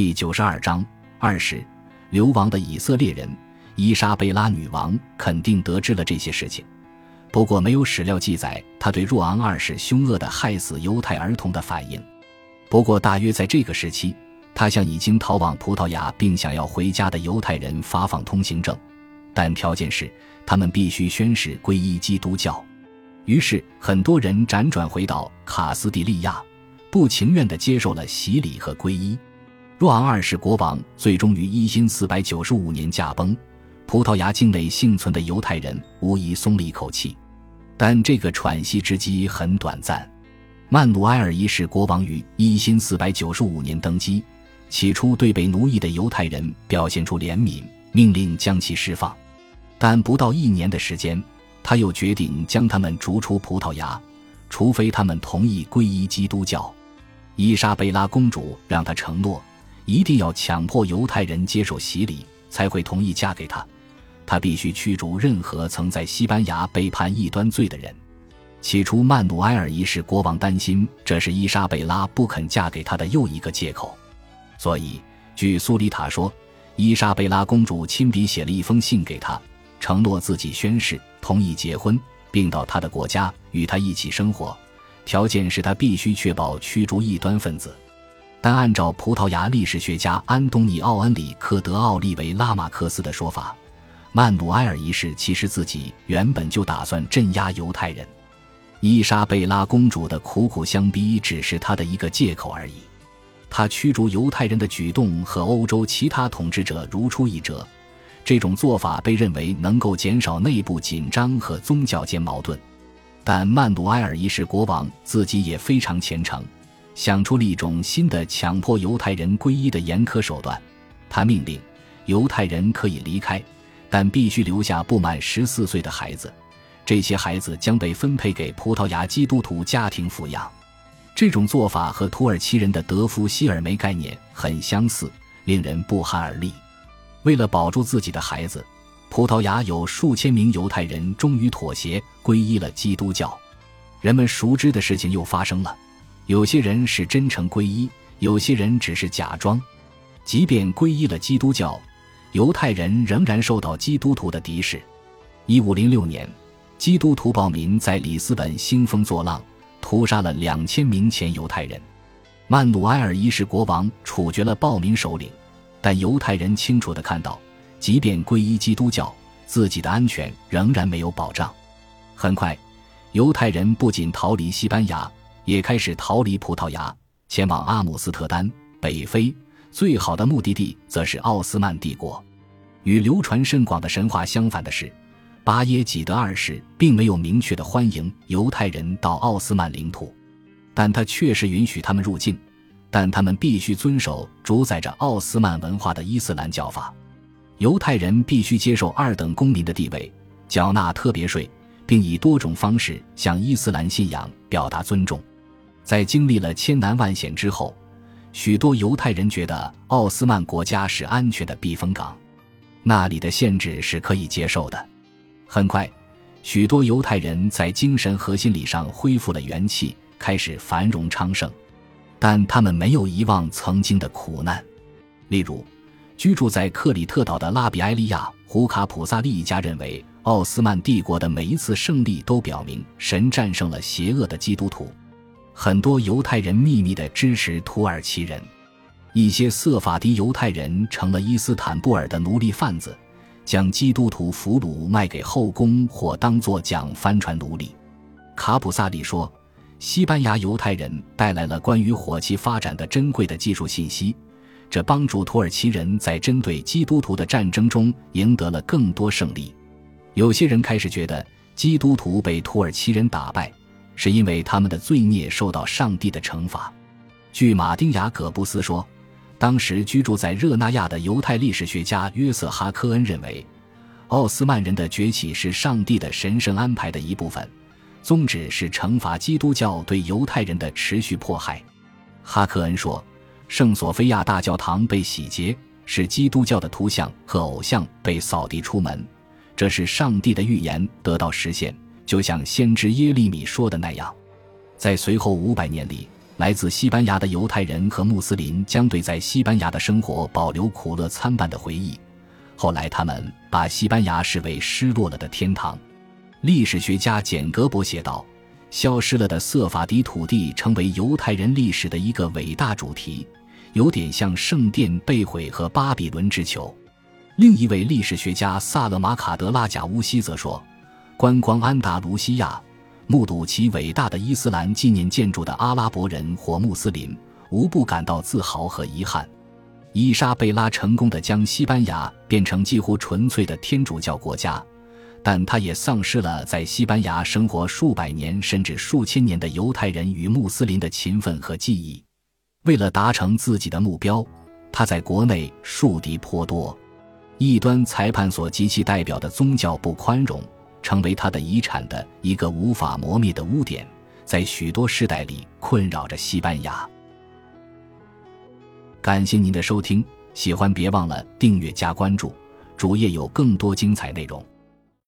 第92章20，流亡的以色列人。伊莎贝拉女王肯定得知了这些事情，不过没有史料记载她对若昂二世凶恶的害死犹太儿童的反应。不过大约在这个时期，她向已经逃往葡萄牙并想要回家的犹太人发放通行证，但条件是他们必须宣誓皈依基督教。于是很多人辗转回到卡斯蒂利亚，不情愿地接受了洗礼和皈依。若昂二世国王最终于1495年驾崩，葡萄牙境内幸存的犹太人无疑松了一口气，但这个喘息之机很短暂。曼努埃尔一世国王于1495年登基，起初对被奴役的犹太人表现出怜悯，命令将其释放，但不到一年的时间，他又决定将他们逐出葡萄牙，除非他们同意皈依基督教。伊莎贝拉公主让他承诺一定要强迫犹太人接受洗礼才会同意嫁给他，他必须驱逐任何曾在西班牙被判异端罪的人。起初曼努埃尔一世国王担心这是伊莎贝拉不肯嫁给他的又一个借口，所以据苏里塔说，伊莎贝拉公主亲笔写了一封信给他，承诺自己宣誓同意结婚，并到他的国家与他一起生活，条件是他必须确保驱逐异端分子。但按照葡萄牙历史学家安东尼·奥恩里克·德·奥利维拉马克斯的说法，曼努埃尔一世其实自己原本就打算镇压犹太人，伊莎贝拉公主的苦苦相逼只是他的一个借口而已。他驱逐犹太人的举动和欧洲其他统治者如出一辙，这种做法被认为能够减少内部紧张和宗教间矛盾。但曼努埃尔一世国王自己也非常虔诚，想出了一种新的强迫犹太人皈依的严苛手段。他命令犹太人可以离开，但必须留下不满14岁的孩子，这些孩子将被分配给葡萄牙基督徒家庭抚养。这种做法和土耳其人的德夫希尔梅概念很相似，令人不寒而栗。为了保住自己的孩子，葡萄牙有数千名犹太人终于妥协皈依了基督教。人们熟知的事情又发生了，有些人是真诚皈依，有些人只是假装。即便皈依了基督教，犹太人仍然受到基督徒的敌视。1506年，基督徒暴民在里斯本兴风作浪，屠杀了2000名前犹太人。曼努埃尔一世国王处决了暴民首领，但犹太人清楚地看到，即便皈依基督教，自己的安全仍然没有保障。很快，犹太人不仅逃离西班牙，也开始逃离葡萄牙，前往阿姆斯特丹、北非，最好的目的地则是奥斯曼帝国。与流传甚广的神话相反的是，巴耶济德二世并没有明确地欢迎犹太人到奥斯曼领土，但他确实允许他们入境，但他们必须遵守主宰着奥斯曼文化的伊斯兰教法。犹太人必须接受二等公民的地位，缴纳特别税，并以多种方式向伊斯兰信仰表达尊重。在经历了千难万险之后，许多犹太人觉得奥斯曼国家是安全的避风港，那里的限制是可以接受的。很快，许多犹太人在精神和心理上恢复了元气，开始繁荣昌盛，但他们没有遗忘曾经的苦难。例如，居住在克里特岛的拉比埃利亚·胡卡普萨利一家认为，奥斯曼帝国的每一次胜利都表明神战胜了邪恶的基督徒。很多犹太人秘密地支持土耳其人，一些色法迪犹太人成了伊斯坦布尔的奴隶贩子，将基督徒俘虏卖给后宫或当作讲帆船奴隶。卡普萨利说，西班牙犹太人带来了关于火器发展的珍贵的技术信息，这帮助土耳其人在针对基督徒的战争中赢得了更多胜利。有些人开始觉得基督徒被土耳其人打败是因为他们的罪孽受到上帝的惩罚。据马丁·雅各布斯说，当时居住在热那亚的犹太历史学家约瑟·哈科恩认为，奥斯曼人的崛起是上帝的神圣安排的一部分，宗旨是惩罚基督教对犹太人的持续迫害。哈科恩说，圣索菲亚大教堂被洗劫，使基督教的图像和偶像被扫地出门，这是上帝的预言得到实现，就像先知耶利米说的那样。在随后500年里，来自西班牙的犹太人和穆斯林将对在西班牙的生活保留苦乐参半的回忆，后来他们把西班牙视为失落了的天堂。历史学家简格伯写道，消失了的色法迪土地成为犹太人历史的一个伟大主题，有点像圣殿被毁和巴比伦之囚。另一位历史学家萨勒马卡德拉贾乌西则说，观光安达卢西亚，目睹其伟大的伊斯兰纪念建筑的阿拉伯人或穆斯林，无不感到自豪和遗憾。伊莎贝拉成功地将西班牙变成几乎纯粹的天主教国家，但他也丧失了在西班牙生活数百年甚至数千年的犹太人与穆斯林的勤奋和记忆。为了达成自己的目标，他在国内树敌颇多，异端裁判所及其代表的宗教不宽容成为他的遗产的一个无法磨灭的污点，在许多世代里困扰着西班牙。感谢您的收听，喜欢别忘了订阅加关注，主页有更多精彩内容。